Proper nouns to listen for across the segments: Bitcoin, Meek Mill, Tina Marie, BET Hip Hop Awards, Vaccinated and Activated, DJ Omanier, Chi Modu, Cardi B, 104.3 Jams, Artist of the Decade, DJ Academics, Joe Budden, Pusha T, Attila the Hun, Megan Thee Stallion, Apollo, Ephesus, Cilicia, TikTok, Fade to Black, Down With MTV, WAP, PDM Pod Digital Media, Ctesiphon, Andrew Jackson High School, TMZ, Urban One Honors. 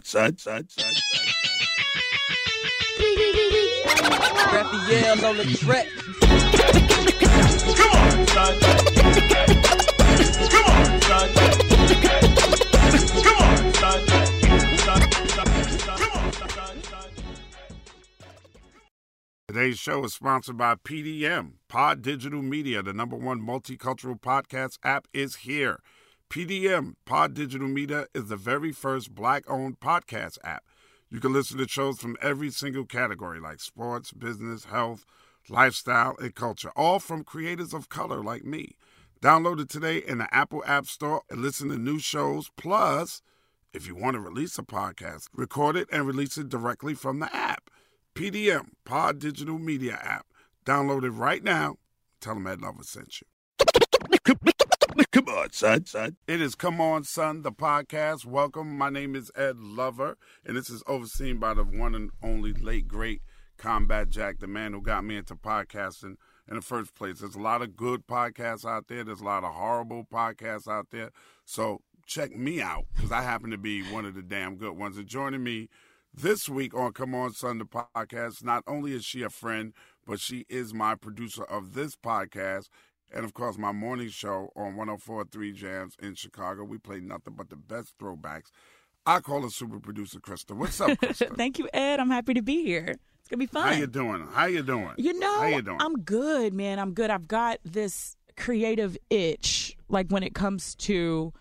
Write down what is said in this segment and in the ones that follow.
Raphael on the track. Come on, son. Come on, son. Come on, son. Come on, son. Today's show is sponsored by PDM Pod Digital Media. The #1 multicultural podcast app is here. PDM Pod Digital Media is the very first Black-owned podcast app. You can listen to shows from every single category, like sports, business, health, lifestyle, and culture, all from creators of color like me. Download it today in the Apple App Store and listen to new shows. Plus, if you want to release a podcast, record it and release it directly from the app. PDM, Pod Digital Media app. Download it right now. Tell them Ed Lover sent you. Come on, son. It is Come On, Son, the podcast. Welcome. My name is Ed Lover, and this is overseen by the one and only late, great Combat Jack, the man who got me into podcasting in the first place. There's a lot of good podcasts out there. There's a lot of horrible podcasts out there. So check me out, because I happen to be one of the damn good ones. And joining me this week on Come On, Son, the podcast, not only is she a friend, but she is my producer of this podcast. And, of course, my morning show on 104.3 Jams in Chicago. We play nothing but the best throwbacks. I call her super producer, Krista. What's up, Krista? Thank you, Ed. I'm happy to be here. It's going to be fun. How you doing? How you doing? I'm good, man. I'm good. I've got this creative itch, like, when it comes to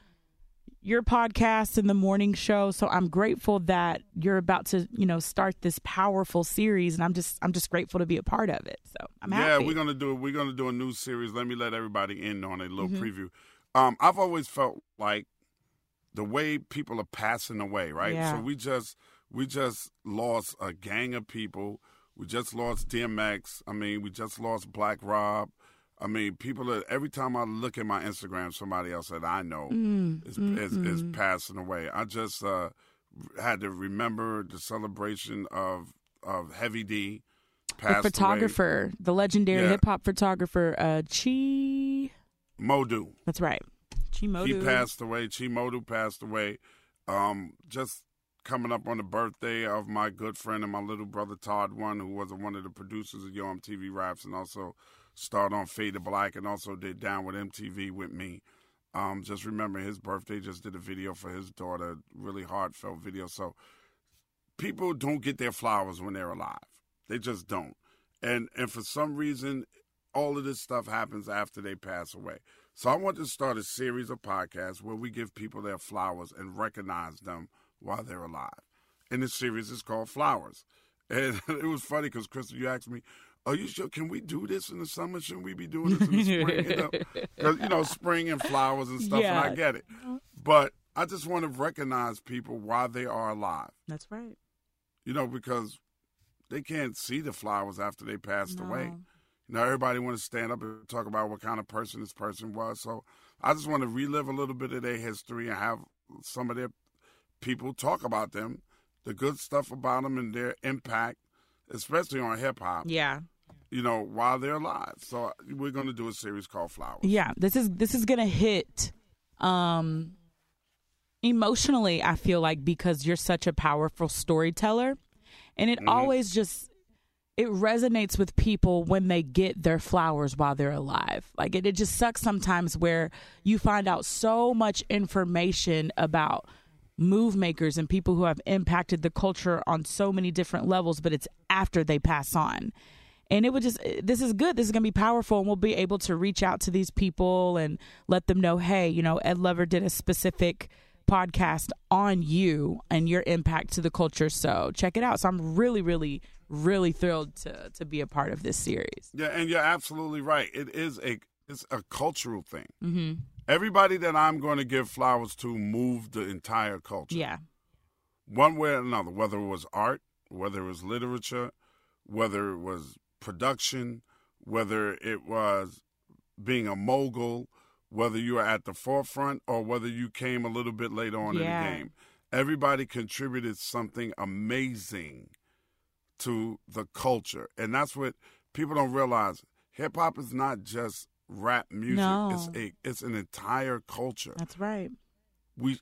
your podcast and the morning show. So I'm grateful that you're about to, start this powerful series, and I'm just grateful to be a part of it. So I'm happy. Yeah, we're gonna do a new series. Let me let everybody in on a little preview. I've always felt like the way people are passing away, right? Yeah. So we just lost a gang of people. We just lost DMX. We just lost Black Rob. People are, every time I look at my Instagram, somebody else that I know is passing away. I just had to remember the celebration of Heavy D passed away. The photographer, the legendary hip-hop photographer, Chi Modu. That's right. Chi Modu. He passed away. Chi Modu passed away. Just coming up on the birthday of my good friend and my little brother, Todd One, who was one of the producers of Yo! MTV Raps, and also starred on Fade to Black and also did Down with MTV with me. Just remember his birthday, just did a video for his daughter, really heartfelt video. So people don't get their flowers when they're alive. They just don't. And for some reason, all of this stuff happens after they pass away. So I want to start a series of podcasts where we give people their flowers and recognize them while they're alive. And this series is called Flowers. And it was funny because, Crystal, you asked me, are you sure? Can we do this in the summer? Shouldn't we be doing this in the spring? Because, spring and flowers and stuff, and I get it. But I just want to recognize people while they are alive. That's right. Because they can't see the flowers after they passed away. Now, everybody want to stand up and talk about what kind of person this person was. So I just want to relive a little bit of their history and have some of their people talk about them, the good stuff about them and their impact, especially on hip-hop. Yeah. While they're alive. So we're going to do a series called Flowers. Yeah, this is going to hit emotionally, I feel like, because you're such a powerful storyteller. And it always just, it resonates with people when they get their flowers while they're alive. Like, it just sucks sometimes where you find out so much information about move makers and people who have impacted the culture on so many different levels, but it's after they pass on. And this is good. This is going to be powerful, and we'll be able to reach out to these people and let them know, hey, Ed Lover did a specific podcast on you and your impact to the culture. So check it out. So I'm really, really, really thrilled to be a part of this series. Yeah. And you're absolutely right. It's a cultural thing. Mm-hmm. Everybody that I'm going to give flowers to moved the entire culture. Yeah. One way or another, whether it was art, whether it was literature, whether it was production, whether it was being a mogul, whether you were at the forefront or whether you came a little bit later on in the game. Everybody contributed something amazing to the culture. And that's what people don't realize. Hip-hop is not just rap music. No. It's an entire culture. That's right.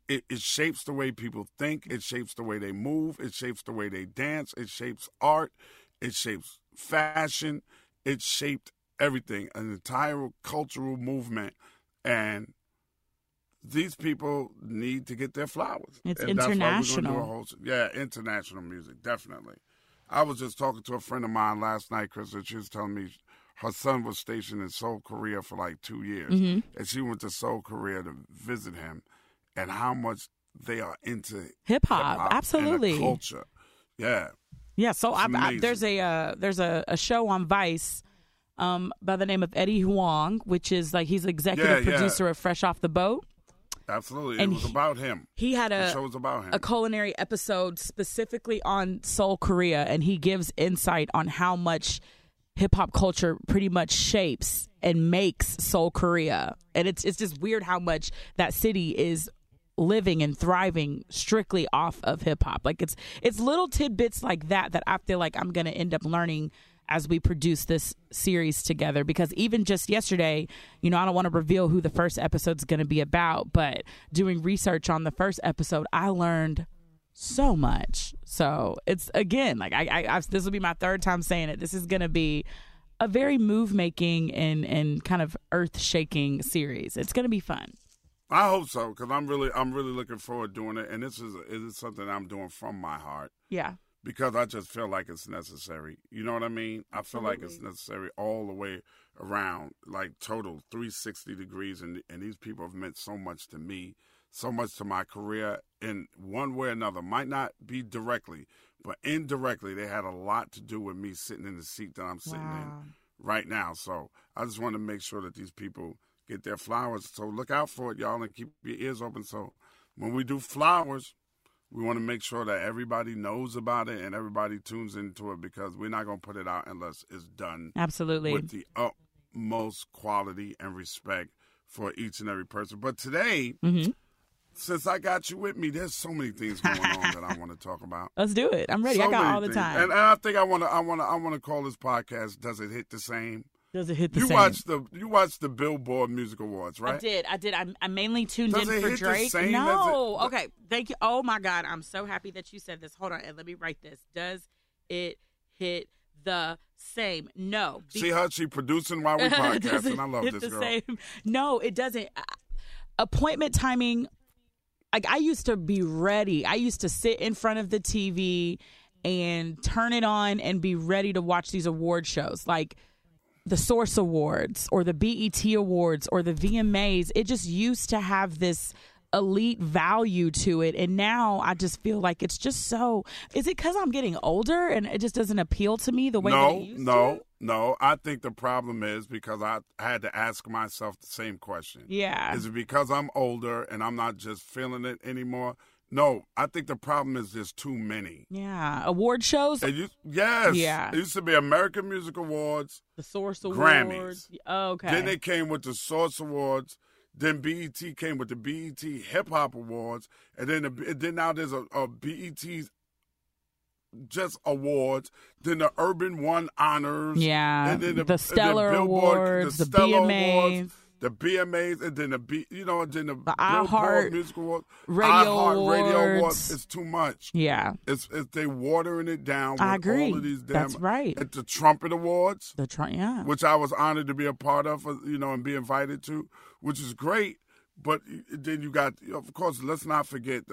It shapes the way people think. It shapes the way they move. It shapes the way they dance. It shapes art. It shapes fashion. It shaped everything, an entire cultural movement. And these people need to get their flowers. It's and international. That's why we're gonna do a whole, international music, definitely. I was just talking to a friend of mine last night, Krista. She was telling me her son was stationed in Seoul, Korea for like 2 years. Mm-hmm. And she went to Seoul, Korea to visit him and how much they are into hip-hop. Absolutely. And the culture. Yeah. Yeah, so there's a show on Vice by the name of Eddie Huang, which is like he's executive producer of Fresh Off the Boat. Absolutely. And it was about him. He had a culinary episode specifically on Seoul, Korea, and he gives insight on how much hip-hop culture pretty much shapes and makes Seoul, Korea. And it's just weird how much that city is living and thriving strictly off of hip-hop. Like it's little tidbits like that I feel like I'm going to end up learning as we produce this series together, because even just yesterday, I don't want to reveal who the first episode's going to be about, but doing research on the first episode, I learned so much. So it's, again, like this will be my third time saying it. This is going to be a very move-making and kind of earth-shaking series. It's going to be fun. I hope so, because I'm really looking forward to doing it, and this is something I'm doing from my heart. Yeah. Because I just feel like it's necessary. You know what I mean? Absolutely. I feel like it's necessary all the way around, like total 360 degrees. And these people have meant so much to me, so much to my career in one way or another. Might not be directly, but indirectly, they had a lot to do with me sitting in the seat that I'm sitting in right now. So I just want to make sure that these people get their flowers. So look out for it, y'all, and keep your ears open. So when we do flowers, we want to make sure that everybody knows about it and everybody tunes into it, because we're not going to put it out unless it's done absolutely with the utmost quality and respect for each and every person. But today, since I got you with me, there's so many things going on that I want to talk about. Let's do it. I'm ready. So I got all the time. And I think I want to call this podcast "Does It Hit the Same?" Does it hit the same? You watched the Billboard Music Awards, right? I did. I mainly tuned in for Drake. No. Okay. Thank you. Oh, my God. I'm so happy that you said this. Hold on. And let me write this. Does it hit the same? No. See how she producing while we podcast, and I love this girl. Same? No, it doesn't. Appointment timing. Like, I used to be ready. I used to sit in front of the TV and turn it on and be ready to watch these award shows. Like, the Source Awards or the BET Awards or the VMAs, it just used to have this elite value to it. And now I just feel like it's just so, is it because I'm getting older and it just doesn't appeal to me the way that it used to? No. I think the problem is because I had to ask myself the same question. Yeah. Is it because I'm older and I'm not just feeling it anymore? No, I think the problem is there's too many. Yeah, award shows. Yes. Yeah. It used to be American Music Awards. The Source Awards. Grammys. Oh, okay. Then they came with the Source Awards. Then BET came with the BET Hip Hop Awards. And then now there's a BET's just awards. Then the Urban One Honors. Yeah. And then the Stellar Awards. The BMAs. Awards. The BMAs, and then the iHeart Music Awards, Radio Awards. It's too much. Yeah, it's they watering it down. With I agree. All of these damn, that's right. At the Trumpet Awards, which I was honored to be a part of, and be invited to, which is great. But then you got, of course, let's not forget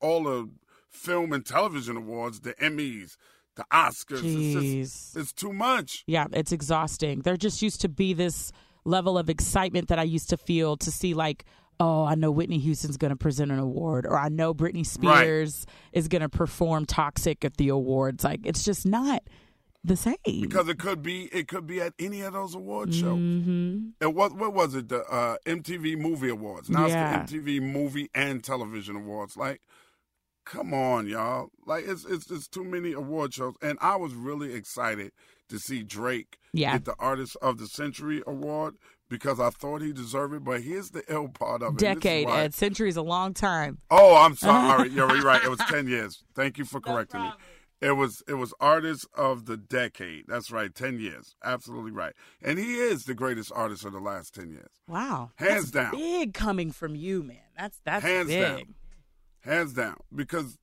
all the film and television awards, the Emmys. The Oscars. Jeez. It's too much. Yeah, it's exhausting. There just used to be this level of excitement that I used to feel to see, like, oh, I know Whitney Houston's going to present an award, or I know Britney Spears is going to perform Toxic at the awards. Like, it's just not the same. Because it could be at any of those award shows. Mm-hmm. And what was it? The MTV Movie Awards. Now it's the MTV Movie and Television Awards. Like, come on, y'all. Like, it's too many award shows. And I was really excited to see Drake get the Artist of the Century Award, because I thought he deserved it. But here's the ill part of it. Decade, Ed. Century's a long time. Oh, I'm sorry. You're right. It was 10 years. Thank you for correcting me. It was Artist of the Decade. That's right, 10 years. Absolutely right. And he is the greatest artist of the last 10 years. Wow. Hands down. Big coming from you, man. That's hands big. Down. Hands down. Because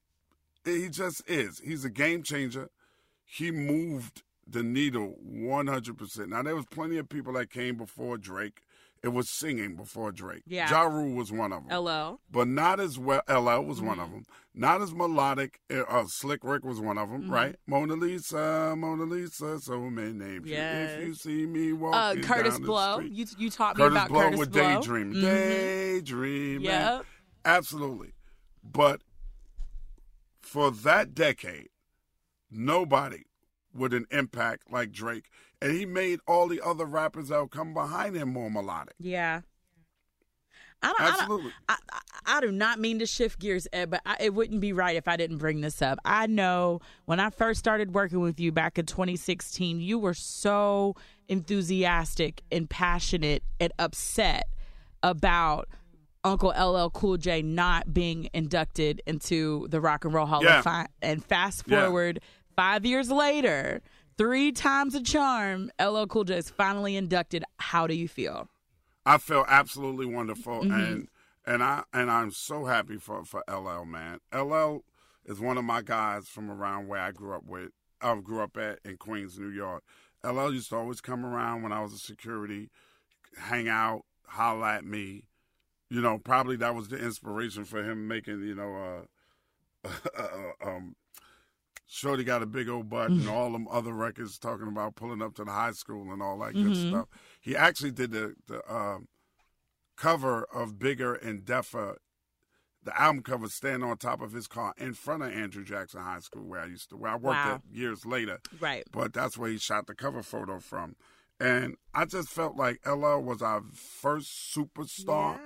he just is. He's a game changer. He moved the needle 100%. Now, there was plenty of people that came before Drake. It was singing before Drake. Yeah. Ja Rule was one of them. LL. But not as well. LL was one of them. Not as melodic. Slick Rick was one of them, right? Mona Lisa, Mona Lisa, so many names. Yes. If you see me walking Curtis down Blow. The street. You taught me about Curtis Blow. With Blow. Daydream. Mm-hmm. Daydream. Yep. Absolutely. But for that decade, nobody with an impact like Drake. And he made all the other rappers that would come behind him more melodic. Yeah. Absolutely. I do not mean to shift gears, Ed, but it wouldn't be right if I didn't bring this up. I know when I first started working with you back in 2016, you were so enthusiastic and passionate and upset about Uncle LL Cool J not being inducted into the Rock and Roll Hall of Fame. And fast forward 5 years later, three times a charm, LL Cool J is finally inducted. How do you feel? I feel absolutely wonderful, and I'm so happy for LL, man. LL is one of my guys from around where I grew up with. I grew up at in Queens, New York. LL used to always come around when I was in security, hang out, holler at me. You know, probably that was the inspiration for him making, you know, Shorty Got a Big Old Butt and all them other records talking about pulling up to the high school and all that good stuff. He actually did the cover of Bigger and Deffer, the album cover, stand on top of his car in front of Andrew Jackson High School where I worked at years later. Right. But that's where he shot the cover photo from. And I just felt like LL was our first superstar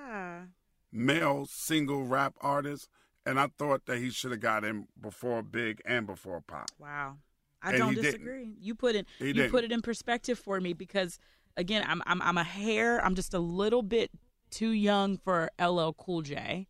male single rap artist. And I thought that he should have got him before Big and before Pop. Wow, I don't disagree. Didn't. You put it in perspective for me because again, I'm just a little bit too young for LL Cool J,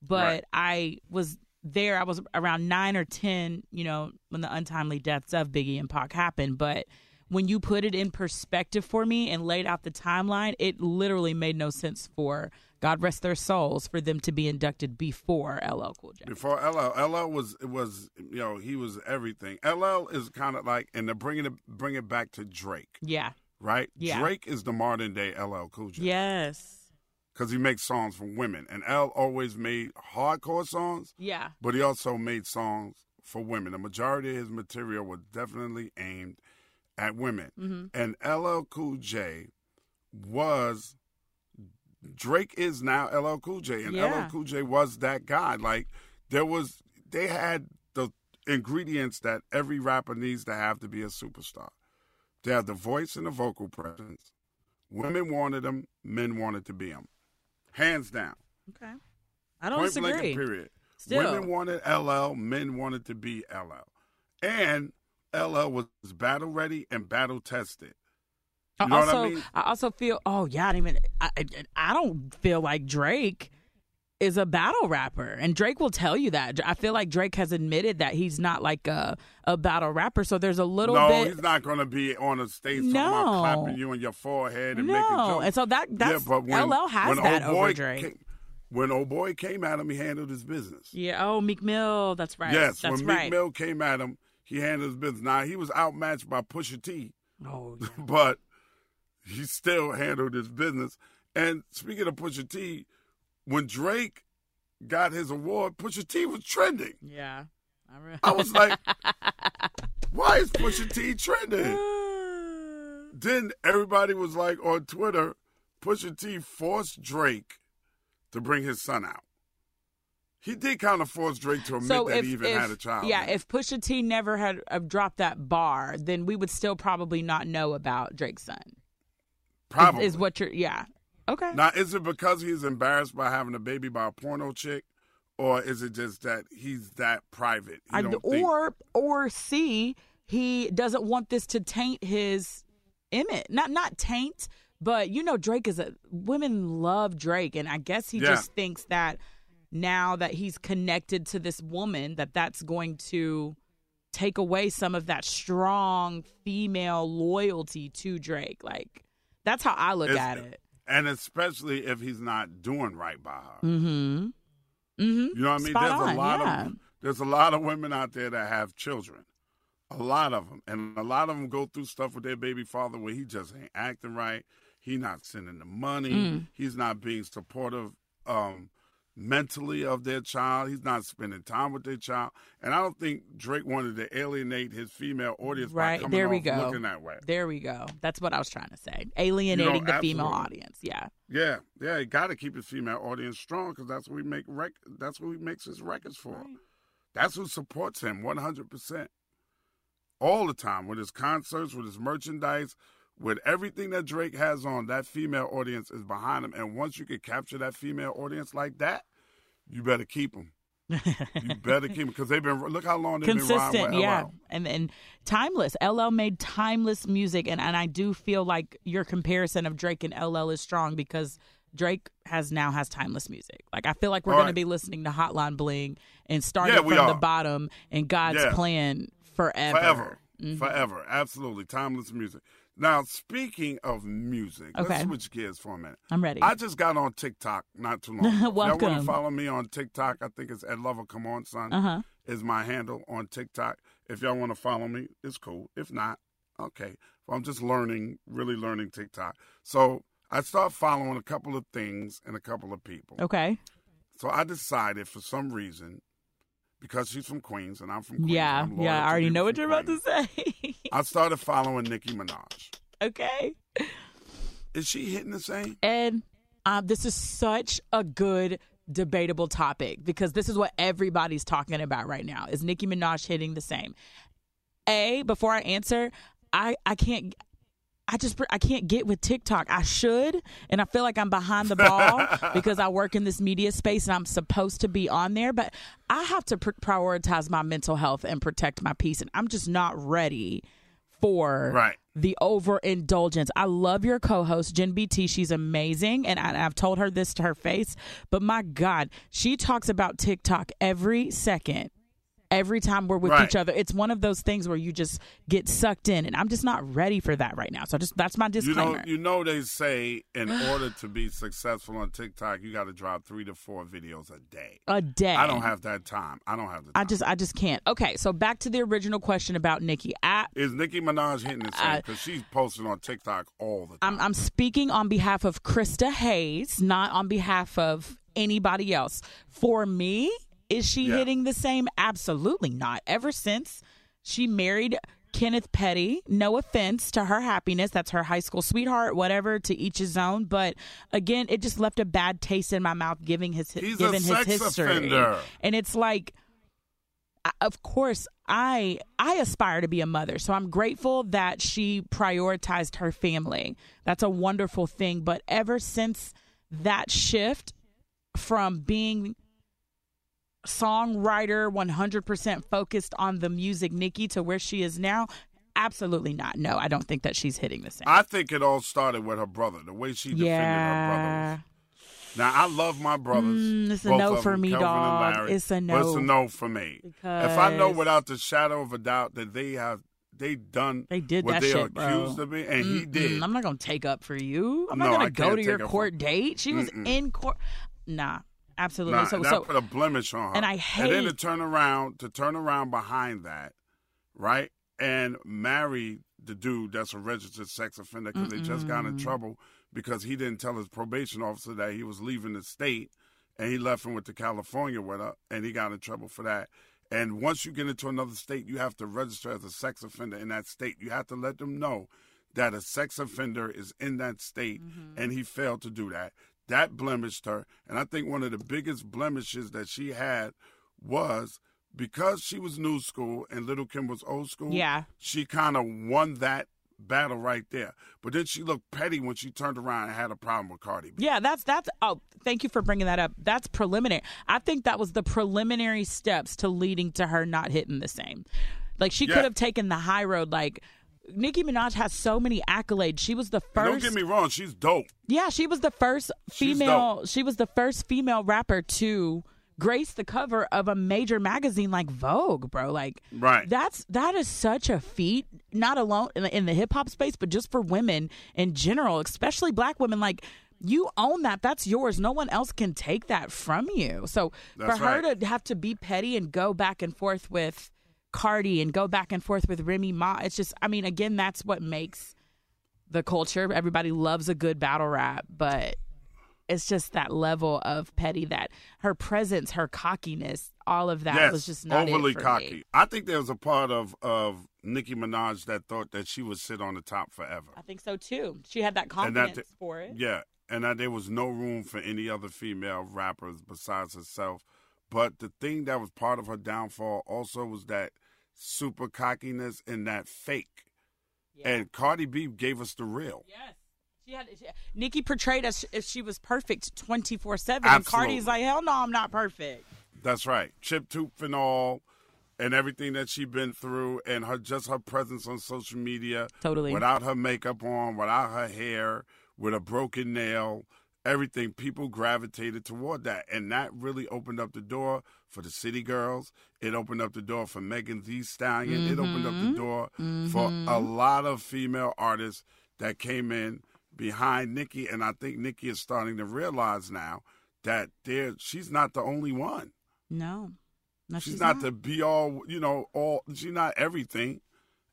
but I was there. I was around 9 or 10, you know, when the untimely deaths of Biggie and Pac happened. But when you put it in perspective for me and laid out the timeline, it literally made no sense for. God rest their souls for them to be inducted before LL Cool J. Before LL was you know, he was everything. LL is kind of like, and to bring it back to Drake. Yeah. Right? Yeah. Drake is the modern day LL Cool J. Yes. Because he makes songs for women. And L always made hardcore songs. Yeah. But he also made songs for women. The majority of his material was definitely aimed at women. Mm-hmm. And LL Cool J was... Drake is now LL Cool J, and LL Cool J was that guy. Like, they had the ingredients that every rapper needs to have to be a superstar. They had the voice and the vocal presence. Women wanted him, men wanted to be him. Hands down. Okay. I don't disagree. Point blank, period. Still. Women wanted LL, men wanted to be LL. And LL was battle ready and battle tested. You know also, what I mean? I also feel. Oh yeah, I don't feel like Drake is a battle rapper, and Drake will tell you that. I feel like Drake has admitted that he's not like a battle rapper. So there's a little bit. No, he's not going to be on a stage talking about clapping you on your forehead and making jokes. And so that's LL has that over Drake. When old boy came at him, he handled his business. Yeah. Oh, Meek Mill. That's right. Yes. That's when Meek Mill came at him, he handled his business. Now he was outmatched by Pusha T. Oh. Yeah. But. He still handled his business. And speaking of Pusha T, when Drake got his award, Pusha T was trending. Yeah. I was like, why is Pusha T trending? Then everybody was like on Twitter, Pusha T forced Drake to bring his son out. He did kind of force Drake to admit that he had a child. Yeah, if Pusha T never had dropped that bar, then we would still probably not know about Drake's son. Probably. Is what you're, yeah. Okay. Now, is it because he's embarrassed by having a baby by a porno chick, or is it just that he's that private? Or he doesn't want this to taint his image. Not taint, but you know Drake is women love Drake, and I guess he just thinks that now that he's connected to this woman, that's going to take away some of that strong female loyalty to Drake. Like, that's how I look at it. And especially if he's not doing right by her. Mm-hmm. Mm-hmm. You know what I mean? There's a lot of women out there that have children. A lot of them. And a lot of them go through stuff with their baby father where he just ain't acting right. He's not sending the money. Mm. He's not being supportive mentally of their child. He's not spending time with their child. And I don't think Drake wanted to alienate his female audience by coming off looking that way. There we go. That's what I was trying to say. Alienating the female audience. Yeah. Yeah. Yeah. He got to keep his female audience strong because that's what we make. That's what he makes his records for. Right. That's who supports him 100%. All the time, with his concerts, with his merchandise, with everything that Drake has on, that female audience is behind him. And once you can capture that female audience like that, you better keep them. You better keep them because they've been, look how long they've been riding with LL. Yeah, and timeless. LL made timeless music, and I do feel like your comparison of Drake and LL is strong because Drake now has timeless music. Like, I feel like we're going to be listening to Hotline Bling and starting from the bottom and God's plan forever. Mm-hmm. Forever. Absolutely. Timeless music. Now, speaking of music, let's switch gears for a minute. I'm ready. I just got on TikTok not too long ago. Welcome. Y'all want to follow me on TikTok? I think it's Ed Lover, Come On, Son, is my handle on TikTok. If y'all want to follow me, it's cool. If not, okay. Well, I'm just really learning TikTok. So I start following a couple of things and a couple of people. Okay. So I decided for some reason, because she's from Queens and I'm from Queens. Yeah, yeah, I already know what you're about to say. I started following Nicki Minaj. Okay. Is she hitting the same? And this is such a good debatable topic because this is what everybody's talking about right now. Is Nicki Minaj hitting the same? Before I answer, I can't get with TikTok. I should, and I feel like I'm behind the ball because I work in this media space and I'm supposed to be on there, but I have to prioritize my mental health and protect my peace, and I'm just not ready for the overindulgence. I love your co-host, Jen BT. She's amazing, and I've told her this to her face, but my God, she talks about TikTok every second. Every time we're with each other, it's one of those things where you just get sucked in, and I'm just not ready for that right now. So that's my disclaimer. You know they say in order to be successful on TikTok, you got to drop 3 to 4 videos a day. A day. I don't have that time. I don't have the time. I just can't. Okay, so back to the original question about Nicki. Is Nicki Minaj hitting the same? Because she's posting on TikTok all the time. I'm speaking on behalf of Krista Hayes, not on behalf of anybody else. For me, is she hitting the same? Absolutely not. Ever since she married Kenneth Petty, no offense to her happiness, that's her high school sweetheart, whatever, to each his own. But again, it just left a bad taste in my mouth given his history. Offender. And it's like, of course, I aspire to be a mother, so I'm grateful that she prioritized her family. That's a wonderful thing. But ever since that shift from being songwriter 100% focused on the music Nicki to where she is now, absolutely not. No, I don't think that she's hitting the same. I think it all started with her brother, the way she defended her brothers. Now, I love my brothers. It's a no for me, dog. It's a no. But it's a no for me. Because if I know without the shadow of a doubt that they did what they are accused of, and he did. I'm not going to take up for you. I'm not going to go to your court date. She was in court. Nah. Absolutely. So put a blemish on her. And I hate. And then to turn around behind that, right, and marry the dude that's a registered sex offender because they just got in trouble because he didn't tell his probation officer that he was leaving the state, and he left and went to California with her, and he got in trouble for that. And once you get into another state, you have to register as a sex offender in that state. You have to let them know that a sex offender is in that state, and he failed to do that. That blemished her, and I think one of the biggest blemishes that she had was because she was new school and Little Kim was old school, she kind of won that battle right there. But then she looked petty when she turned around and had a problem with Cardi B. Yeah, that's oh, thank you for bringing that up. That's preliminary. I think that was the preliminary steps to leading to her not hitting the same. Like, she could have taken the high road, like, Nicki Minaj has so many accolades. She was the first. Don't get me wrong, she's dope. Yeah, she was the first female rapper to graced the cover of a major magazine like Vogue, bro. Like, right. That is such a feat, not alone in the hip hop space, but just for women in general, especially black women. Like, you own that. That's yours. No one else can take that from you. So that's for her to have to be petty and go back and forth with Cardi and go back and forth with Remy Ma, it's just, I mean, again, that's what makes the culture. Everybody loves a good battle rap, but it's just that level of petty, that her presence, her cockiness, all of that was just not overly cocky. Me. I think there was a part of Nicki Minaj that thought that she would sit on the top forever. I think so too. She had that confidence for it. Yeah. And that there was no room for any other female rappers besides herself. But the thing that was part of her downfall also was that super cockiness and that fake. Yeah. And Cardi B gave us the real. Yes. Nicki portrayed us if she was perfect 24/7. And Cardi's like, hell no, I'm not perfect. That's right. Chip tooth and all, and everything that she's been through, and her presence on social media. Totally. Without her makeup on, without her hair, with a broken nail. Everything, people gravitated toward that, and that really opened up the door for the City Girls. It opened up the door for Megan Thee Stallion. Mm-hmm. It opened up the door for a lot of female artists that came in behind Nicki, and I think Nicki is starting to realize now that she's not the only one. No, she's not the be all. You know, all she's not everything.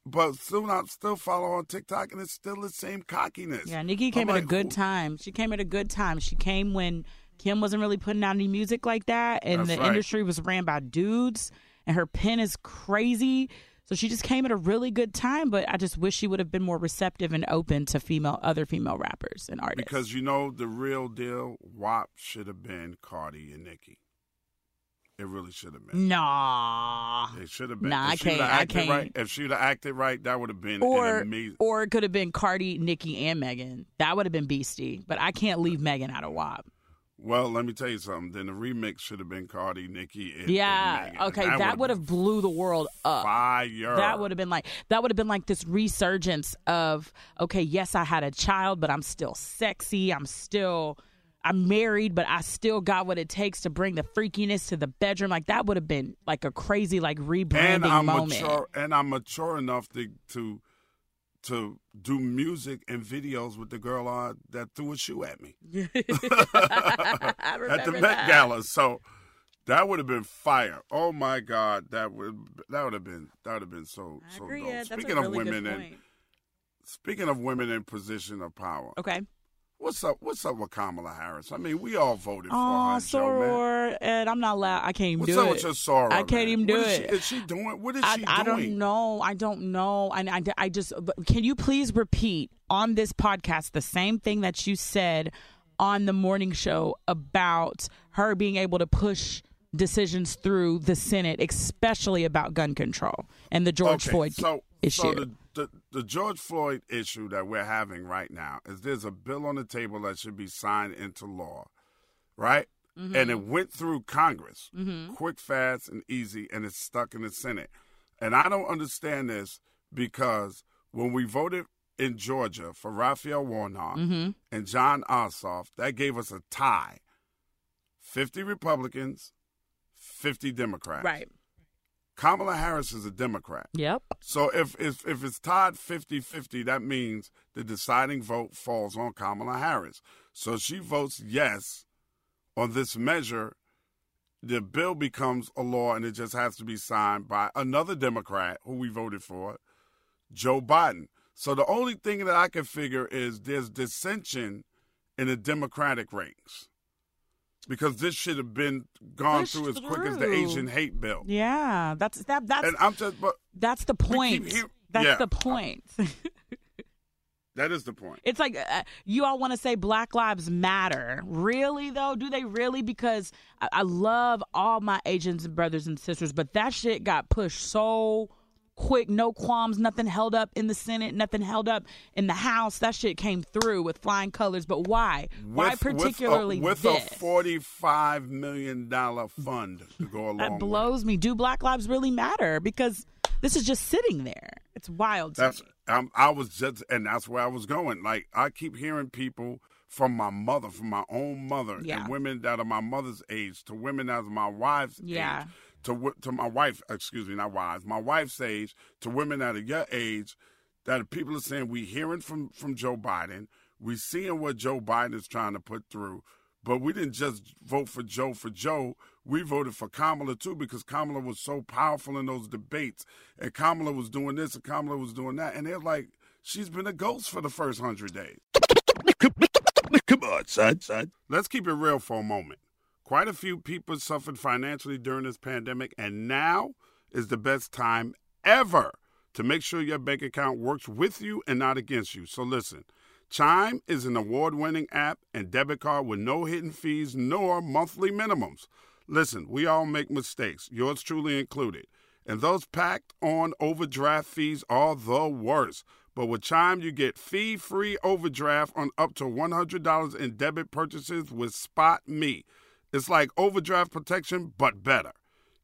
But soon I still follow on TikTok, and it's still the same cockiness. Yeah, Nicki came at a good time. She came at a good time. She came when Kim wasn't really putting out any music like that, and the industry was ran by dudes, and her pen is crazy. So she just came at a really good time, but I just wish she would have been more receptive and open to other female rappers and artists. Because, you know, the real deal, WAP should have been Cardi and Nicki. It really should have been. Nah. It should have been. Nah, I can't. Right, if she would have acted right, that would have been an amazing. Or it could have been Cardi, Nicki, and Megan. That would have been beastie. But I can't leave Megan out of WAP. Well, let me tell you something. Then the remix should have been Cardi, Nicki, and Megan. Okay, that would have blew the world up. Fire. That would have been like this resurgence of, okay, yes, I had a child, but I'm still sexy. I'm married, but I still got what it takes to bring the freakiness to the bedroom. Like, that would have been like a crazy, like, rebranding moment. I'm mature enough to do music and videos with the girl that threw a shoe at me. I remember at the Met Gala. So that would have been fire. Oh my God, that would have been so dope. Yeah, speaking of women in position of power. Okay. What's up with Kamala Harris? I mean, we all voted for her. Soror, man. Ed, I'm not loud. I can't even do it. What's up with your soror? I can't even do it. Is she doing? What is she doing? I don't know. I just, can you please repeat on this podcast the same thing that you said on the morning show about her being able to push decisions through the Senate, especially about gun control and the George Floyd issue? So the George Floyd issue that we're having right now is there's a bill on the table that should be signed into law, right? Mm-hmm. And it went through Congress, quick, fast, and easy, and it's stuck in the Senate. And I don't understand this because when we voted in Georgia for Raphael Warnock and John Ossoff, that gave us a tie. 50 Republicans, 50 Democrats. Right. Kamala Harris is a Democrat. Yep. So if it's tied 50-50, that means the deciding vote falls on Kamala Harris. So she votes yes on this measure. The bill becomes a law, and it just has to be signed by another Democrat who we voted for, Joe Biden. So the only thing that I can figure is there's dissension in the Democratic ranks. Because this should have been gone through as quick as the Asian hate bill. Yeah, that's the point. The point. That is the point. It's like you all want to say Black Lives Matter. Really, though? Do they really? Because I love all my Asians and brothers and sisters, but that shit got pushed so quick. No qualms, nothing held up in the Senate, nothing held up in the House. That shit came through with flying colors. But why? Why particularly with a $45 million fund to go along with it? That blows me. Do Black lives really matter? Because this is just sitting there. It's wild to me. I was just, and that's where I was going. Like, I keep hearing people from my mother, from my own mother, and women that are my mother's age to women that are my wife's age, to my wife, excuse me, not wives, my wife's age, to women that are your age, that people are saying we hearing from Joe Biden, we seeing what Joe Biden is trying to put through, but we didn't just vote for Joe we voted for Kamala, too, because Kamala was so powerful in those debates, and Kamala was doing this and Kamala was doing that, and they're like, she's been a ghost for the first 100 days. Come on, son. Let's keep it real for a moment. Quite a few people suffered financially during this pandemic, and now is the best time ever to make sure your bank account works with you and not against you. So listen, Chime is an award-winning app and debit card with no hidden fees nor monthly minimums. Listen, we all make mistakes, yours truly included. And those packed on overdraft fees are the worst. But with Chime, you get fee-free overdraft on up to $100 in debit purchases with Spot Me. It's like overdraft protection, but better.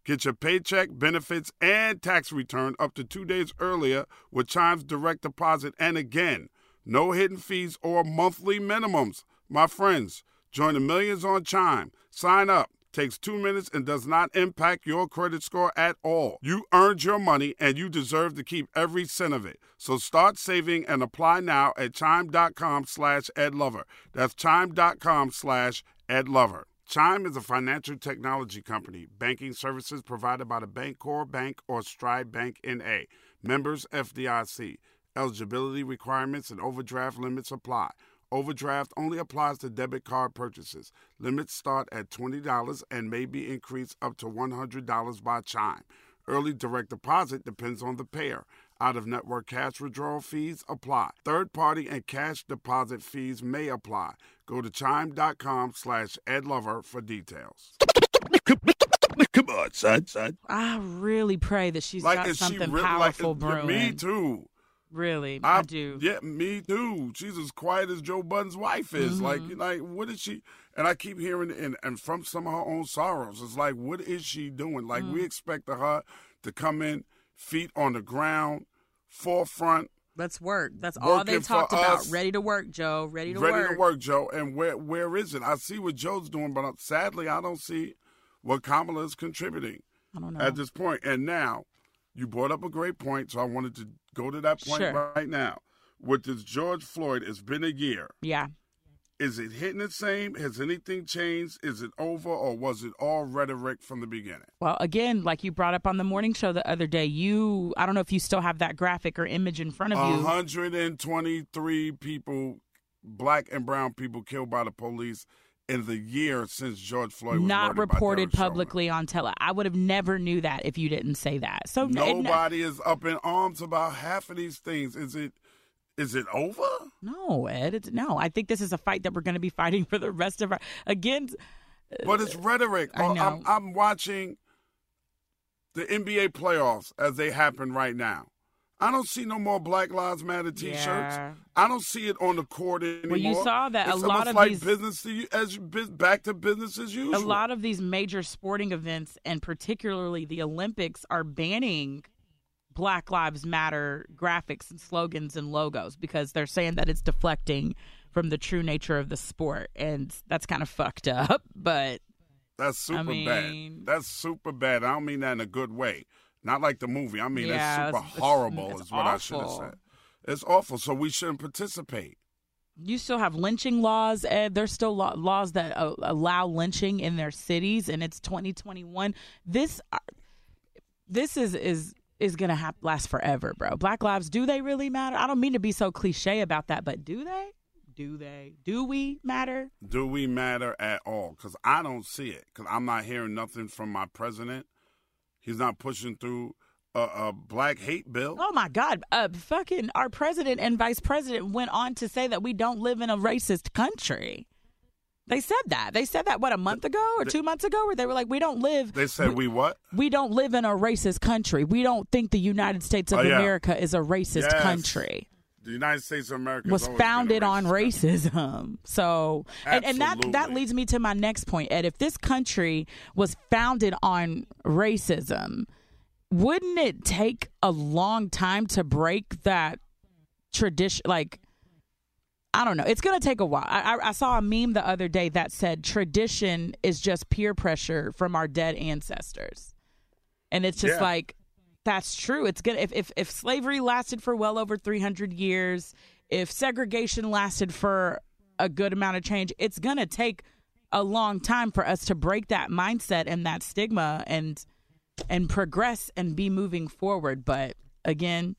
Get your paycheck, benefits, and tax return up to 2 days earlier with Chime's direct deposit. And again, no hidden fees or monthly minimums. My friends, join the millions on Chime. Sign up. Takes 2 minutes and does not impact your credit score at all. You earned your money and you deserve to keep every cent of it. So start saving and apply now at Chime.com/Ed Lover. That's Chime.com/Ed Lover. Chime is a financial technology company. Banking services provided by the Bancorp Bank or Stride Bank N.A. Members FDIC. Eligibility requirements and overdraft limits apply. Overdraft only applies to debit card purchases. Limits start at $20 and may be increased up to $100 by Chime. Early direct deposit depends on the payer. Out-of-network cash withdrawal fees apply. Third-party and cash deposit fees may apply. Go to chime.com/edlover for details. Come on, son. I really pray that she's got something really powerful brewing. Me too. Really, I do. Yeah, me too. She's as quiet as Joe Budden's wife is. Mm-hmm. Like, what is she? And I keep hearing, and from some of her own sorrows, it's like, what is she doing? Like, we expect her to come in, feet on the ground, forefront. Let's work. That's all they talked about. Us. Ready to work, Joe. Ready to work, Joe. And where is it? I see what Joe's doing, but sadly, I don't see what Kamala is contributing. I don't know at this point. And now, you brought up a great point, so I wanted to go to that point right now. With this George Floyd, it's been a year. Yeah. Is it hitting the same? Has anything changed? Is it over, or was it all rhetoric from the beginning? Well, again, like you brought up on the morning show the other day, I don't know if you still have that graphic or image in front of you. 123 people, black and brown people, killed by the police in the year since George Floyd was not reported publicly on tele. I would have never knew that if you didn't say that. So nobody is up in arms about half of these things. Is it over? No, Ed. No, I think this is a fight that we're going to be fighting for the rest of our But it's rhetoric. I know. I'm watching the NBA playoffs as they happen right now. I don't see no more Black Lives Matter T-shirts. Yeah. I don't see it on the court anymore. Well, you saw that it's a lot of these back to business as usual. A lot of these major sporting events, and particularly the Olympics, are banning Black Lives Matter graphics and slogans and logos because they're saying that it's deflecting from the true nature of the sport, and that's kind of fucked up. But that's bad. That's super bad. I don't mean that in a good way. Not like the movie. I mean, it's horrible is what awful. I should have said. It's awful, so we shouldn't participate. You still have lynching laws, Ed. There's still laws that allow lynching in their cities, and it's 2021. This is going to last forever, bro. Black lives, do they really matter? I don't mean to be so cliche about that, but do they? Do we matter? Do we matter at all? Because I don't see it, because I'm not hearing nothing from my president. He's not pushing through a black hate bill. Oh, my God. Fucking our president and vice president went on to say that we don't live in a racist country. They said that. They said that, a month ago or 2 months ago, where they were like, we don't live. They said we what? We don't live in a racist country. We don't think the United States of America is a racist country. The United States of America was founded on racism. So, and that leads me to my next point, Ed. If this country was founded on racism, wouldn't it take a long time to break that tradition? Like, I don't know. It's going to take a while. I saw a meme the other day that said tradition is just peer pressure from our dead ancestors. And it's just like, that's true. It's good. If slavery lasted for well over 300 years, if segregation lasted for a good amount of change, it's going to take a long time for us to break that mindset and that stigma and progress and be moving forward. But again...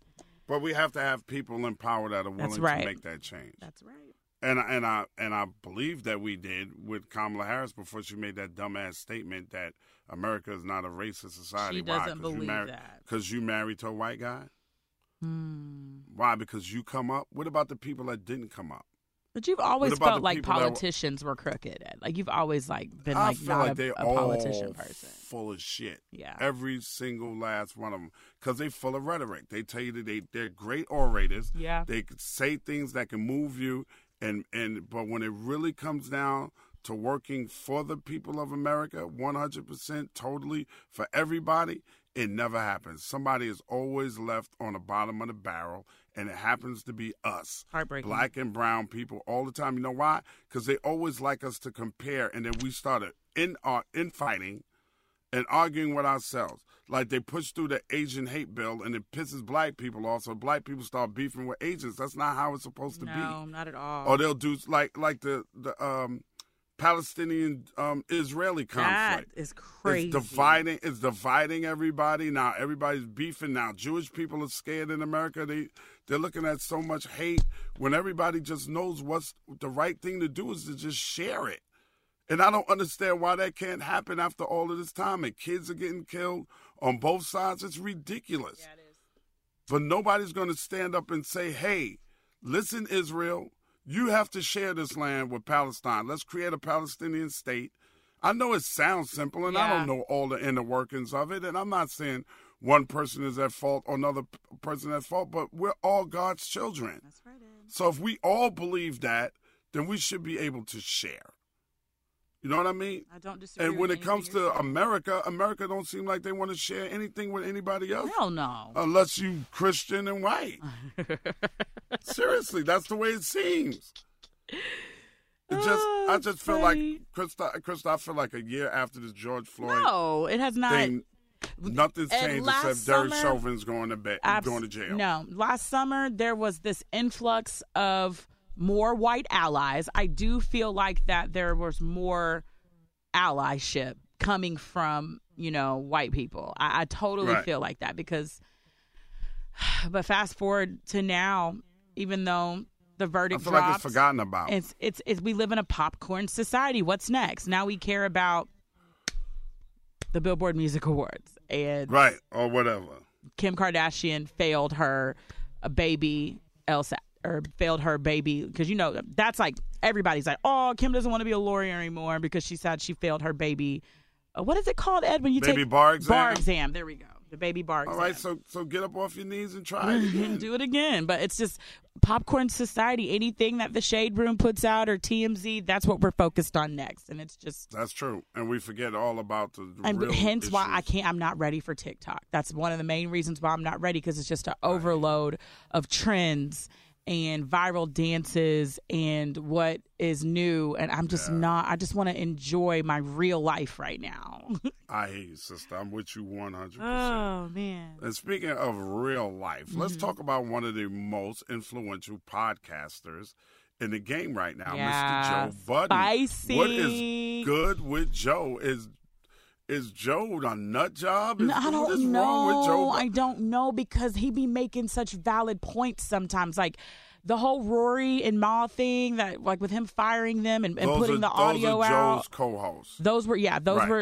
But we have to have people in power that are willing to make that change. That's right. And I believe that we did with Kamala Harris before she made that dumbass statement that America is not a racist society. She doesn't believe that. Because you married to a white guy? Mm. Why? Because you come up? What about the people that didn't come up? But you've always felt like politicians were crooked. Like you've always like been like not a politician person. Full of shit. Yeah. Every single last one of them, because they're full of rhetoric. They tell you that they're great orators. Yeah. They say things that can move you, but when it really comes down to working for the people of America, 100%, totally for everybody, it never happens. Somebody is always left on the bottom of the barrel. And it happens to be us, black and brown people, all the time. You know why? Because they always like us to compare, and then we started infighting and arguing with ourselves. Like they pushed through the Asian hate bill, and it pisses black people off, so black people start beefing with Asians. That's not how it's supposed to be. No, not at all. Or they'll do like the Palestinian Israeli conflict. That is crazy. It's dividing everybody. Now everybody's beefing. Now Jewish people are scared in America. They're looking at so much hate when everybody just knows what's the right thing to do is to just share it. And I don't understand why that can't happen after all of this time. And kids are getting killed on both sides. It's ridiculous. Yeah, it is. But nobody's going to stand up and say, hey, listen, Israel, you have to share this land with Palestine. Let's create a Palestinian state. I know it sounds simple, and I don't know all the inner workings of it, and I'm not saying one person is at fault or another person at fault, but we're all God's children. That's right, Ed. So if we all believe that, then we should be able to share. You know what I mean? I don't disagree. And when it comes to America don't seem like they want to share anything with anybody else. Hell no. Unless you Christian and white. Seriously, that's the way it seems. I just feel like Krista, I feel like a year after this George Floyd. No, it has not. Nothing's changed except Derek Chauvin's going to jail. No, last summer there was this influx of more white allies. I do feel like that there was more allyship coming from, white people. I totally feel like that because, but fast forward to now, even though the verdict drops, like it's forgotten about. It's we live in a popcorn society. What's next? Now we care about the Billboard Music Awards and or whatever. Kim Kardashian failed her baby Elsa. Or failed her baby, because that's like everybody's like, oh, Kim doesn't want to be a lawyer anymore because she said she failed her baby. What is it called, Ed? When you baby take bar exam. Bar exam. There we go. The baby bar exam. All right, so get up off your knees and try it again. Do it again. But it's just popcorn society. Anything that the Shade Room puts out or TMZ, that's what we're focused on next. And it's just that's true. And we forget all about the and real hence issues. Why I'm not ready for TikTok. That's one of the main reasons why I'm not ready, because it's just an overload of trends and viral dances and what is new, and I'm just not. I just want to enjoy my real life right now. I hear you, sister. I'm with you 100%. Oh man! And speaking of real life, let's talk about one of the most influential podcasters in the game right now, Mr. Joe Budden. Spicy. What is good with Joe? Is Joe a nut job? I don't know. Wrong with Joe? I don't know, because he be making such valid points sometimes. Like the whole Rory and Mal thing, that like with him firing them and putting the audio out. Those are Joe's co-hosts. Those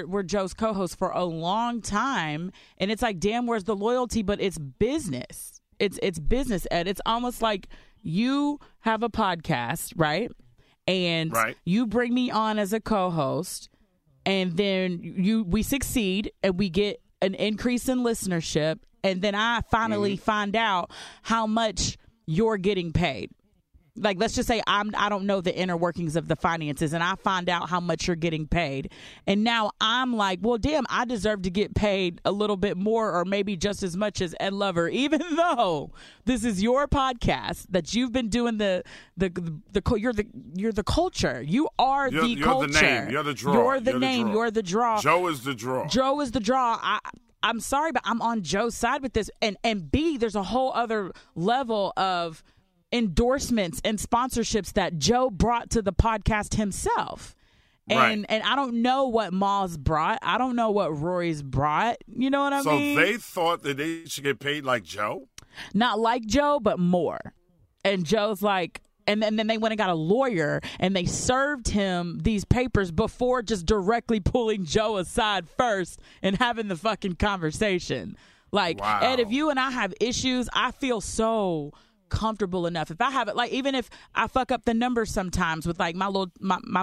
were Joe's co-hosts for a long time. And it's like, damn, where's the loyalty? But it's business. It's business, Ed. It's almost like you have a podcast, right? And you bring me on as a co-host. And then we succeed and we get an increase in listenership. And then I finally find out how much you're getting paid. Like, let's just say I don't know the inner workings of the finances, and I find out how much you're getting paid. And now I'm like, well, damn, I deserve to get paid a little bit more or maybe just as much as Ed Lover, even though this is your podcast that you've been doing you're the culture. You are you're culture. You're the name. You're the draw. You're the draw. Joe is the draw. I'm sorry, but I'm on Joe's side with this. And B, there's a whole other level of endorsements and sponsorships that Joe brought to the podcast himself. And I don't know what Mal's brought. I don't know what Rory's brought. You know what I mean? So they thought that they should get paid like Joe? Not like Joe, but more. And Joe's like, and then they went and got a lawyer, and they served him these papers before just directly pulling Joe aside first and having the fucking conversation. Like, wow. Ed, if you and I have issues, I feel so comfortable enough. If I have it, like, even if I fuck up the numbers sometimes with, like, my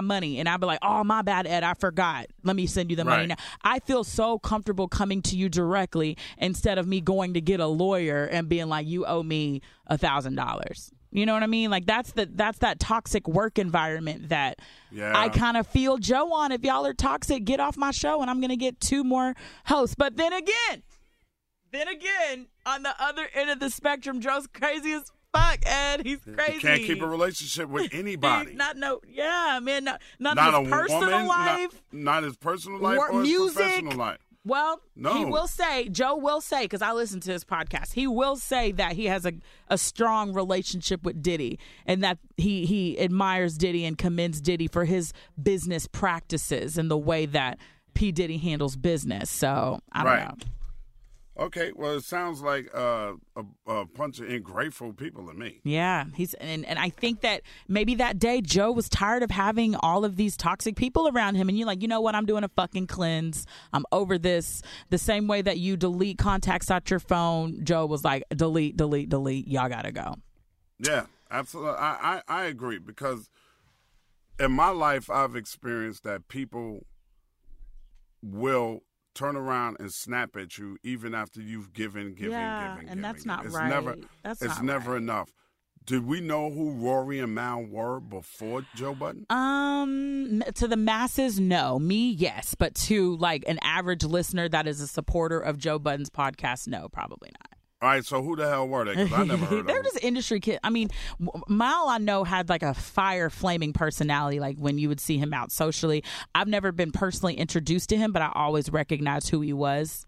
money, and I'll be like, oh, my bad, Ed, I forgot. Let me send you the money now. I feel so comfortable coming to you directly instead of me going to get a lawyer and being like, you owe me $1,000. You know what I mean? Like, that's that toxic work environment that I kind of feel Joe on. If y'all are toxic, get off my show, and I'm going to get two more hosts. But then again, on the other end of the spectrum, Joe's crazy as fuck, Ed. He's crazy. You can't keep a relationship with anybody. Not his personal life. Not his personal life or his professional life. Well, no. Joe will say, because I listen to his podcast, he will say that he has a strong relationship with Diddy, and that he admires Diddy and commends Diddy for his business practices and the way that P. Diddy handles business. So, I don't know. Okay, well, it sounds like a bunch of ungrateful people to me. Yeah, and I think that maybe that day Joe was tired of having all of these toxic people around him, and you're like, you know what, I'm doing a fucking cleanse. I'm over this. The same way that you delete contacts out your phone, Joe was like, delete. Y'all gotta go. Yeah, absolutely. I agree, because in my life I've experienced that people will turn around and snap at you even after you've given. And that's not right. It's never enough. Did we know who Rory and Mal were before Joe Budden? To the masses, no. Me, yes. But to, like, an average listener that is a supporter of Joe Budden's podcast, no, probably not. All right, so who the hell were they? Because I never heard of them. They're just industry kids. I mean, Mal, I know, had like a fire-flaming personality, like when you would see him out socially. I've never been personally introduced to him, but I always recognized who he was.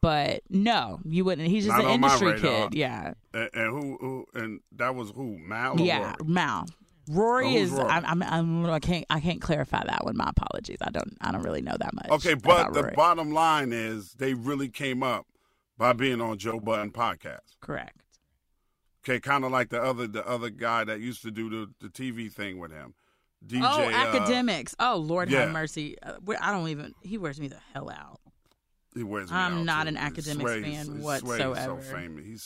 But no, you wouldn't. He's just an industry kid. Yeah. And who? And that was who? Mal? Yeah, Rory? Mal. Rory is. Rory? I can't clarify that one. My apologies. I don't really know that much. Okay, but the bottom line is they really came up by being on Joe Budden podcast. Correct. Okay, kind of like the other guy that used to do the TV thing with him. DJ Academics. Oh, Lord have mercy. I don't even, he wears me the hell out. He wears me out. I'm not an Academics fan whatsoever. He's so famous. He's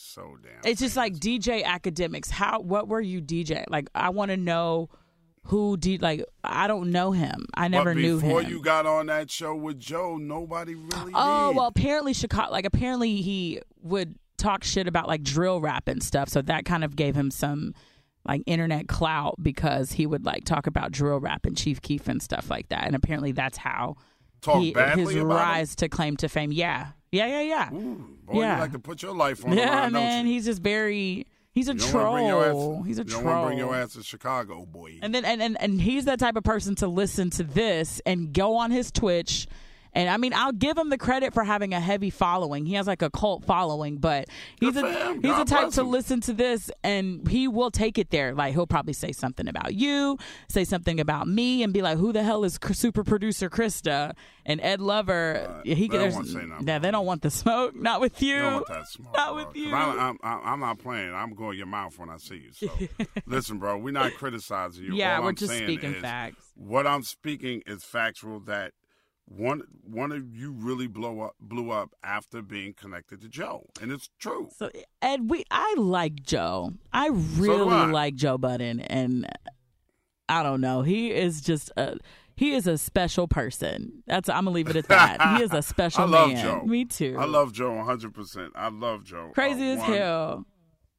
so damn famous. It's just like DJ Academics. What were you DJ? Like, I want to know I don't know him. I never knew him. Before you got on that show with Joe, nobody really did. Well, apparently Chicago, like, apparently he would talk shit about, like, drill rap and stuff, so that kind of gave him some, like, internet clout, because he would, like, talk about drill rap and Chief Keef and stuff like that, and apparently that's how his rise to claim to fame. Yeah. Ooh, boy, you like to put your life on the line, man, he's just very... He's a troll. He's a troll. You don't want to bring your ass to Chicago, boy. And then and he's that type of person to listen to this and go on his Twitch. And, I mean, I'll give him the credit for having a heavy following. He has, like, a cult following, but he's the type to listen to this, and he will take it there. Like, he'll probably say something about you, say something about me, and be like, who the hell is super producer Krista? And Ed Lover, they don't want the smoke. Not with you. They don't want that smoke. Not with you. I'm not playing. I'm going to your mouth when I see you. So listen, bro, we're not criticizing you. Yeah, we're just speaking facts. What I'm speaking is factual, that one of you really blew up after being connected to Joe, and it's true. So, Ed, I like Joe. I really like Joe Budden, and I don't know. He is just a special person. I'm gonna leave it at that. He is a special man. I love Joe. Me too. I love Joe 100%. I love Joe. Crazy as hell.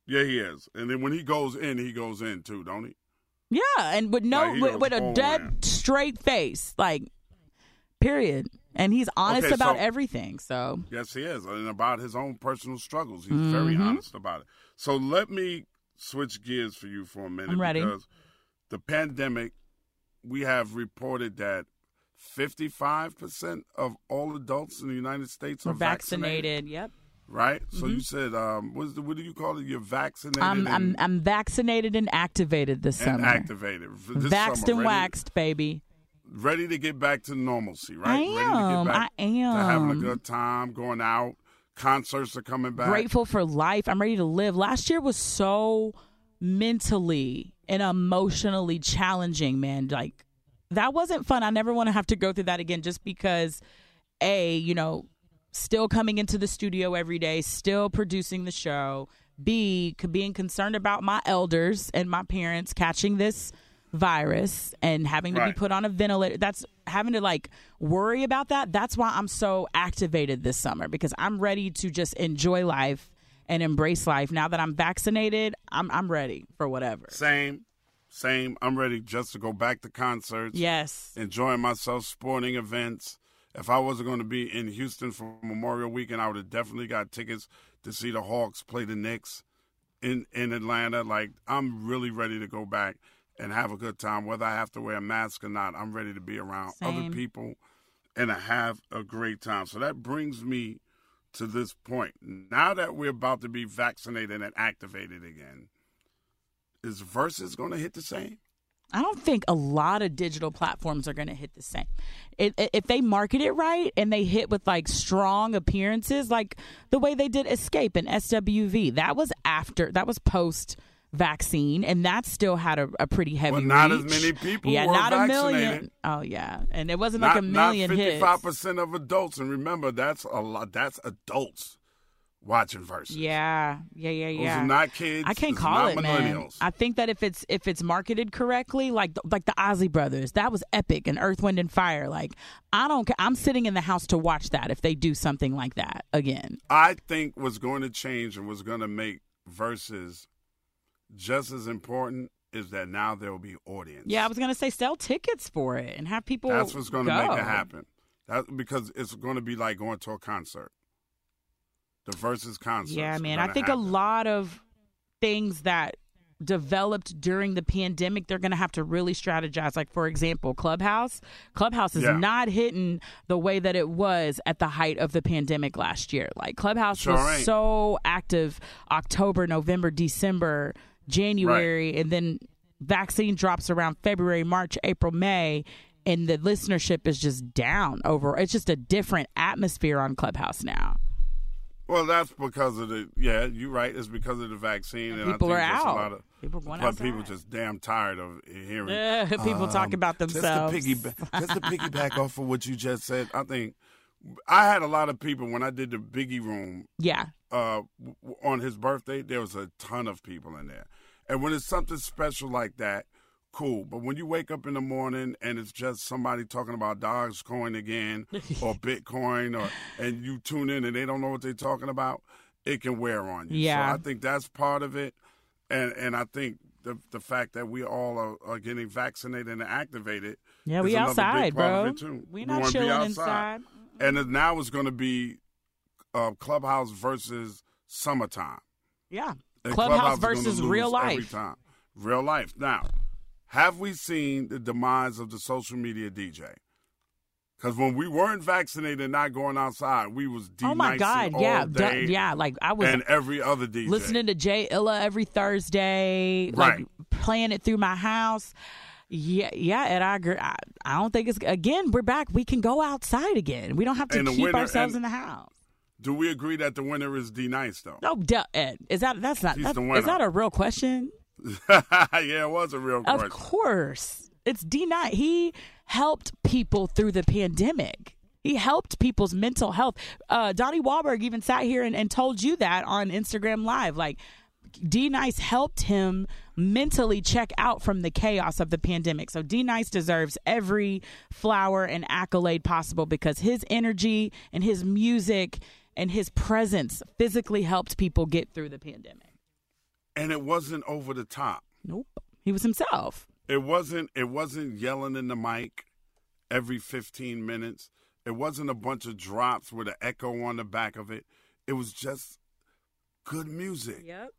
Yeah, he is. And then when he goes in too, don't he? Yeah, and with no, like with a dead straight face, like, period. And he's honest about everything. So yes, he is, and about his own personal struggles. He's very honest about it. So let me switch gears for you for a minute. I'm ready. Because the pandemic, we have reported that 55% of all adults in the United States are vaccinated. Yep. Right? So you said, what do you call it? You're vaccinated. I'm vaccinated and activated this summer. Vaxed and waxed, baby. Ready to get back to normalcy, right? I am. To having a good time, going out. Concerts are coming back. Grateful for life. I'm ready to live. Last year was so mentally and emotionally challenging, man. Like, that wasn't fun. I never want to have to go through that again just because, A, you know, still coming into the studio every day, still producing the show. B, being concerned about my elders and my parents catching this virus and having to be put on a ventilator. That's having to like worry about that. That's why I'm so activated this summer, because I'm ready to just enjoy life and embrace life. Now that I'm vaccinated, I'm ready for whatever. Same. I'm ready just to go back to concerts. Yes. Enjoying myself, sporting events. If I wasn't going to be in Houston for Memorial Weekend, I would have definitely got tickets to see the Hawks play the Knicks in Atlanta. Like, I'm really ready to go back and have a good time, whether I have to wear a mask or not. I'm ready to be around other people and have a great time. So that brings me to this point. Now that we're about to be vaccinated and activated again, is Versus going to hit the same? I don't think a lot of digital platforms are going to hit the same. If they market it right and they hit with like strong appearances, like the way they did Escape and SWV, that was post vaccine, and that still had a pretty heavy reach. As many people were vaccinated. Not a million. Oh, yeah. And it wasn't like a million hits. Not 55% of adults. And remember, that's a lot. That's adults watching Versus. Yeah. Those are not kids. I can't call it, man. I think that if it's marketed correctly, like the Ozzy Brothers, that was epic, and Earth, Wind, and Fire. Like, I don't care. I'm sitting in the house to watch that if they do something like that again. I think what's going to change and what's going to make Versus just as important is that now there will be audience. Yeah, I was going to say sell tickets for it and have people. That's what's going to make it happen. Because it's going to be like going to a concert. The Versus concert. Yeah, man. I think a lot of things that developed during the pandemic, they're going to have to really strategize. Like, for example, Clubhouse is not hitting the way that it was at the height of the pandemic last year. Like, Clubhouse was so active October, November, December, January, and then vaccine drops around February, March, April, May, and the listenership is just down over. It's just a different atmosphere on Clubhouse now. Well, that's because of you're right. It's because of the vaccine. And people I think are out. People just damn tired of hearing people talk about themselves. Just to piggyback off of what you just said, I think I had a lot of people when I did the Biggie room. Yeah. On his birthday, there was a ton of people in there. And when it's something special like that, cool. But when you wake up in the morning and it's just somebody talking about Dogecoin again or Bitcoin and you tune in and they don't know what they're talking about, it can wear on you. Yeah. So I think that's part of it. And I think the fact that we all are getting vaccinated and activated. Yeah, we outside, bro. We're not chilling inside. And now it's going to be Clubhouse versus summertime. Yeah. And Clubhouse versus real life. Every time. Real life. Now, have we seen the demise of the social media DJ? Because when we weren't vaccinated and not going outside, we was de-nicing all day. Like I was, and every other DJ listening to Jay Illa every Thursday, like playing it through my house. Yeah, and I agree. I don't think it's we're back. We can go outside again. We don't have to keep ourselves in the house. Do we agree that the winner is D-Nice though? No, Ed, is that a real question? Yeah, it was a real question. Of course. It's D9. He helped people through the pandemic. He helped people's mental health. Donnie Wahlberg even sat here and told you that on Instagram Live. Like, D-Nice helped him mentally check out from the chaos of the pandemic. So D-Nice deserves every flower and accolade possible because his energy and his music and his presence physically helped people get through the pandemic. And it wasn't over the top. Nope. He was himself. It wasn't yelling in the mic every 15 minutes. It wasn't a bunch of drops with an echo on the back of it. It was just good music. Yep.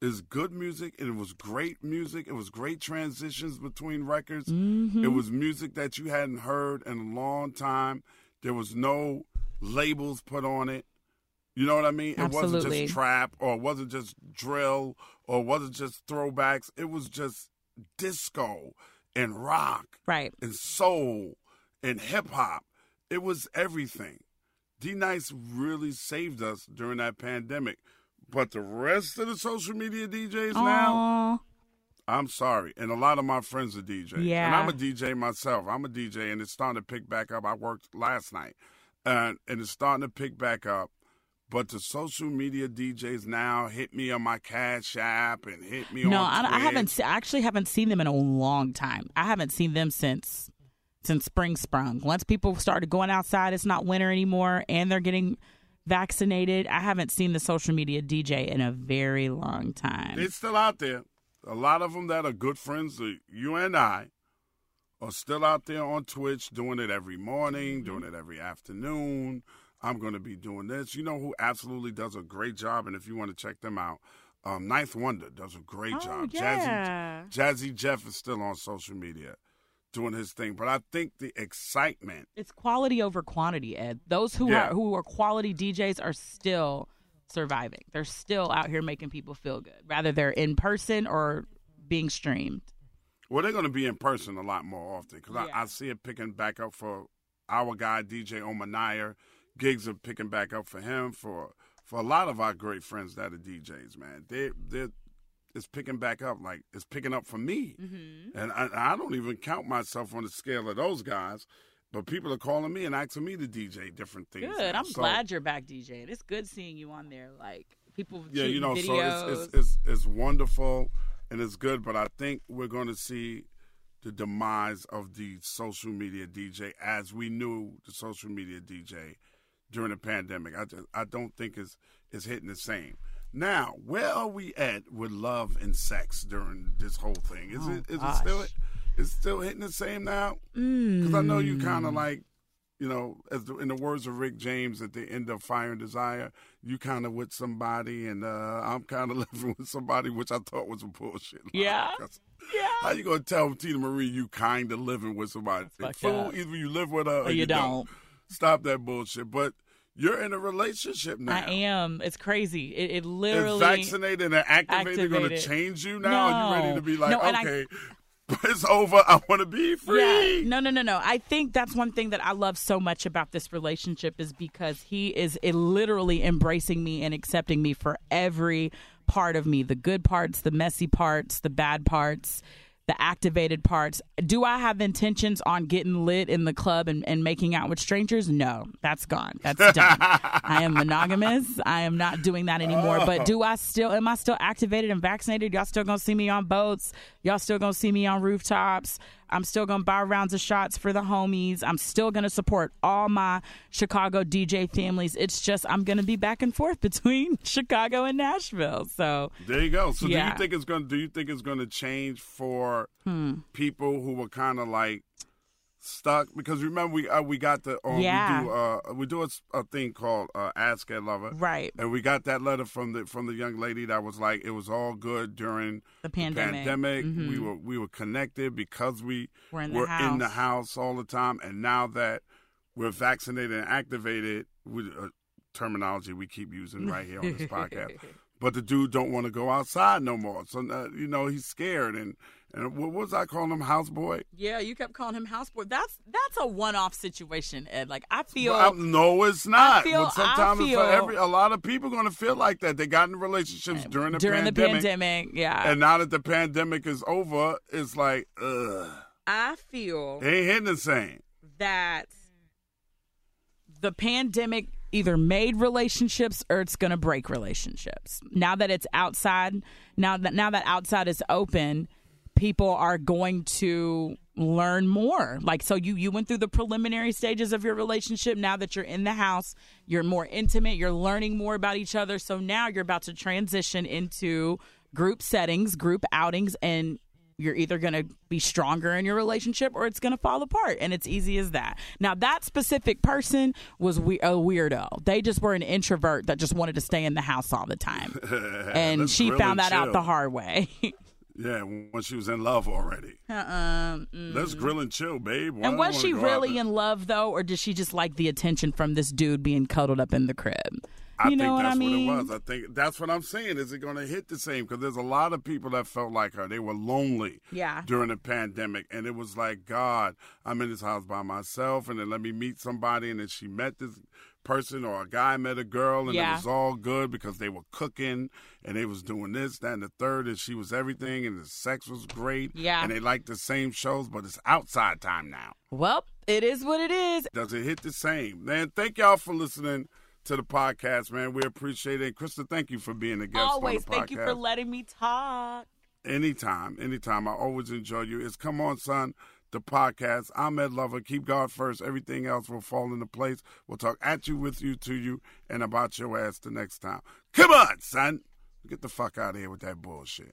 It was good music, and it was great music. It was great transitions between records. Mm-hmm. It was music that you hadn't heard in a long time. There was no labels put on it. You know what I mean? Absolutely. It wasn't just trap, or it wasn't just drill, or it wasn't just throwbacks. It was just disco and rock, right, and soul and hip-hop. It was everything. D-Nice really saved us during that pandemic. But the rest of the social media DJs now, I'm sorry. And a lot of my friends are DJs. Yeah. And I'm a DJ myself. I'm a DJ, and it's starting to pick back up. I worked last night, and it's starting to pick back up. But the social media DJs now hit me on my Cash App and hit me on Twitch. I actually haven't seen them in a long time. I haven't seen them since spring sprung. Once people started going outside, it's not winter anymore, and they're getting vaccinated. I haven't seen the social media DJ in a very long time. It's still out there. A lot of them that are good friends, you and I, are still out there on Twitch doing it every morning, doing it every afternoon. I'm going to be doing this. You know who absolutely does a great job, and if you want to check them out, Ninth Wonder does a great job. Yeah. Jazzy Jeff is still on social media doing his thing. But I think the excitement. It's quality over quantity, Ed. Those who are quality DJs are still surviving. They're still out here making people feel good, rather they're in person or being streamed. Well, they're going to be in person a lot more often because I see it picking back up for our guy, DJ Omanier. Gigs are picking back up for him, for a lot of our great friends that are DJs, man. It's picking back up. Like, it's picking up for me. Mm-hmm. And I don't even count myself on the scale of those guys, but people are calling me and asking me to DJ different things. Good. I'm glad you're back DJing. It's good seeing you on there. Like, people videos. So it's wonderful and it's good, but I think we're going to see the demise of the social media DJ as we knew the social media DJ during the pandemic. I don't think it's hitting the same. Now, where are we at with love and sex during this whole thing? Is it still hitting the same now? Because I know you kind of like, in the words of Rick James at the end of Fire and Desire, you kind of with somebody, and I'm kind of living with somebody, which I thought was a bullshit line. Yeah. Yeah. How you going to tell Tina Marie you kind of living with somebody? Fool, either you live with her or you don't. Stop that bullshit. But you're in a relationship now. I am. It's crazy. It literally. It's vaccinated and activated. Going to change you now? No. Are you ready to be like, okay, it's over. I want to be free. Yeah. No. I think that's one thing that I love so much about this relationship is because he is literally embracing me and accepting me for every part of me. The good parts, the messy parts, the bad parts, the activated parts. Do I have intentions on getting lit in the club and making out with strangers? No, that's gone. That's done. I am monogamous. I am not doing that anymore. But am I still activated and vaccinated? Y'all still going to see me on boats? Y'all still going to see me on rooftops? I'm still going to buy rounds of shots for the homies. I'm still going to support all my Chicago DJ families. It's just I'm going to be back and forth between Chicago and Nashville. So there you go. So yeah. Do you think it's going to change for people who were kind of like stuck? Because remember we got the we do a thing called Ask Ed Lover, right? And we got that letter from the young lady that was like it was all good during the pandemic. Mm-hmm. We were connected because we were in the house all the time, and now that we're vaccinated and activated, terminology we keep using right here on this podcast. But the dude don't want to go outside no more, so he's scared and what was I calling him, houseboy? Yeah, you kept calling him houseboy. That's a one-off situation, Ed. Like I feel no, it's not. A lot of people are going to feel like that. They got in relationships during the pandemic, yeah. And now that the pandemic is over, it's like I feel they ain't hitting the same. That the pandemic either made relationships or it's going to break relationships. Now that it's outside, now that outside is open, people are going to learn more. Like, so you went through the preliminary stages of your relationship. Now that you're in the house, you're more intimate. You're learning more about each other. So now you're about to transition into group settings, group outings, and you're either going to be stronger in your relationship or it's going to fall apart. And it's easy as that. Now, that specific person was a weirdo. They just were an introvert that just wanted to stay in the house all the time. And that's she really found that out the hard way. Yeah, when she was in love already. Let's grill and chill, babe. And was she really in love, though, or did she just like the attention from this dude being cuddled up in the crib? I think that's what it was. I think that's what I'm saying. Is it going to hit the same? Because there's a lot of people that felt like her. They were lonely during the pandemic. And it was like, God, I'm in this house by myself. And then let me meet somebody. And then she met this person, or a guy met a girl. And it was all good because they were cooking. And they was doing this, that, and the third. And she was everything. And the sex was great. Yeah. And they liked the same shows. But it's outside time now. Well, it is what it is. Does it hit the same? Man, thank y'all for listening to the podcast, man. We appreciate it. Krista, thank you for being a guest on the podcast. Thank you for letting me talk. Anytime. I always enjoy you. It's Come On, Son, the podcast. I'm Ed Lover. Keep God first. Everything else will fall into place. We'll talk at you, with you, to you, and about your ass the next time. Come on, son. Get the fuck out of here with that bullshit.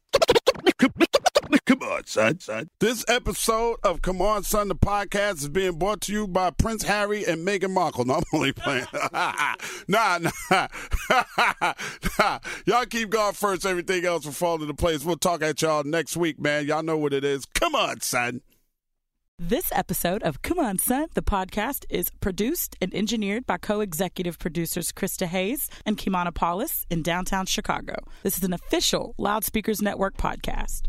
Come on, son. This episode of Come On, Son, the podcast is being brought to you by Prince Harry and Meghan Markle. No, I'm only playing. Nah. Y'all keep God first. Everything else will fall into place. We'll talk at y'all next week, man. Y'all know what it is. Come on, son. This episode of Come On, Son, the podcast is produced and engineered by co-executive producers Krista Hayes and Kimana Paulus in downtown Chicago. This is an official Loudspeakers Network podcast.